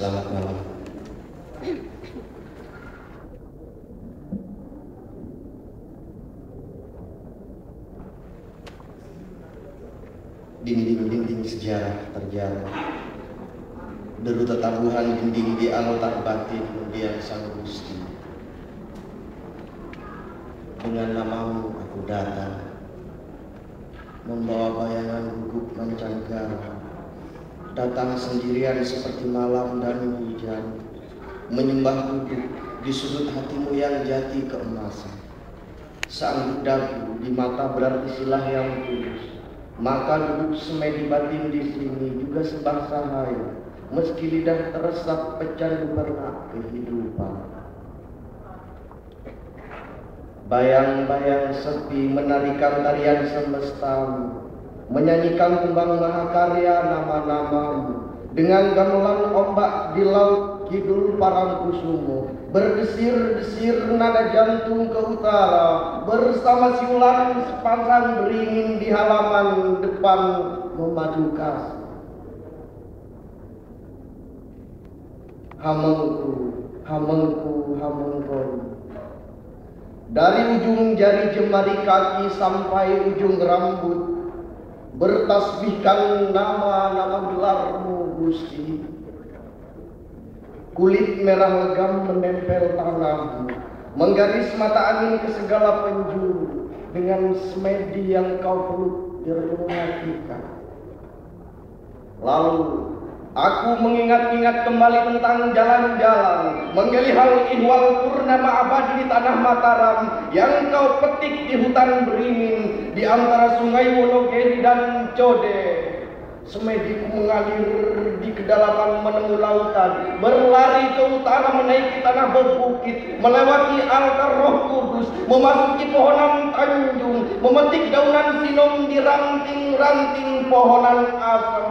Selamat malam. Dinding-dinding sejarah terjarah, deru tetabuhan dinding di alat batin kemudian Sang Gusti. Dengan namamu aku datang, membawa bayangan gugup mancanegara. Datang sendirian seperti malam dan hujan, menyembah duduk di sudut hatimu yang jati keemasan. Sang Buddhaku di mata berarti silah yang tulus, maka duduk semedi batin di sini juga sebah sahaya, meski lidah teresap pecandu pernak kehidupan. Bayang-bayang sepi menarikan tarian semestamu, menyanyikan kembang mahakarya nama-namamu. Dengan gamelan ombak di laut kidul Parangkusumo, berdesir-desir nada jantung ke utara, bersama siulan sepasang beringin di halaman depan memadu kasih. Hamengku, hamengku, hamengkon. Dari ujung jari jemari kaki sampai ujung rambut, bertasbihkan nama-nama gelarmu Gusti. Kulit merah legam menempel tanahmu, menggaris mata angin ke segala penjuru. Dengan semedi yang kau peluk direnung hatikan. Lalu aku mengingat-ingat kembali tentang jalan-jalan, menggelihal ihwal purnama abadi di tanah Mataram yang kau petik di hutan beringin di antara sungai Wonogiri dan Code. Semediku mengalir di kedalaman menemu lautan, berlari ke utara menaiki tanah berbukit, melewati altar Roh Kudus, memasuki pohonan Tanjung, memetik daunan sinom di ranting-ranting pohonan asam.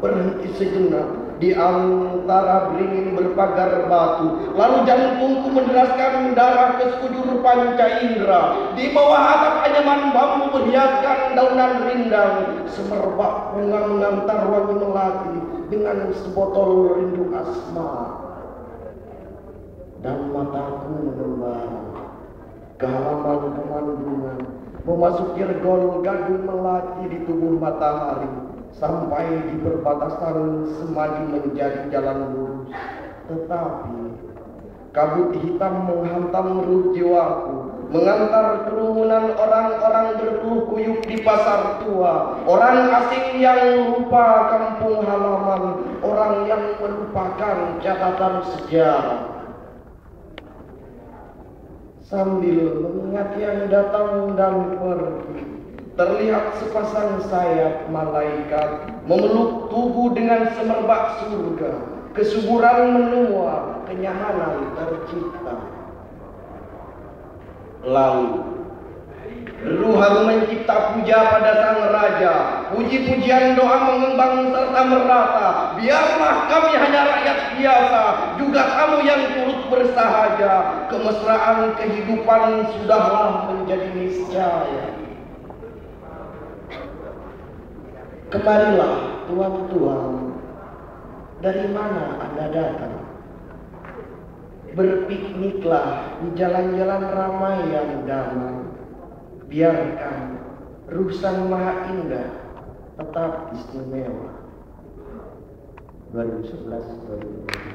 Berhenti sejenak di antara beringin berpagar batu, lalu jantungku menderaskan darah ke sekujur panca indera. Di bawah atap anyaman bambu berhiaskan daunan rindang, semerbak bunga mengantar wangi melati dengan sebotol rindu asma. Dan mataku mengembara ke halaman pemandangan, memasuki regol gadung melati di tubuh matahari. Sampai di perbatasan semadi menjadi jalan lurus, tetapi kabut hitam menghantam ruh jiwaku, mengantar kerumunan orang-orang berkeluh kuyuk di pasar tua, orang asing yang lupa kampung halaman, orang yang melupakan catatan sejarah. Sambil mengingat yang datang dan pergi, terlihat sepasang sayap malaikat memeluk tubuh dengan semerbak surga. Kesuburan menua, kenyamanan tercipta. Lalu deru harum mencipta puja pada Sang Raja, puji-pujian doa mengembang serta merata. Biarlah kami hanya rakyat biasa, juga kamu yang turut bersahaja. Kemesraan kehidupan sudahlah menjadi niscaya. Kemarilah tuan-tuan, dari mana Anda datang? Berpikniklah di jalan-jalan ramai yang damai. Biarkan ruh Sang Maha Indah tetap istimewa. 2011-2012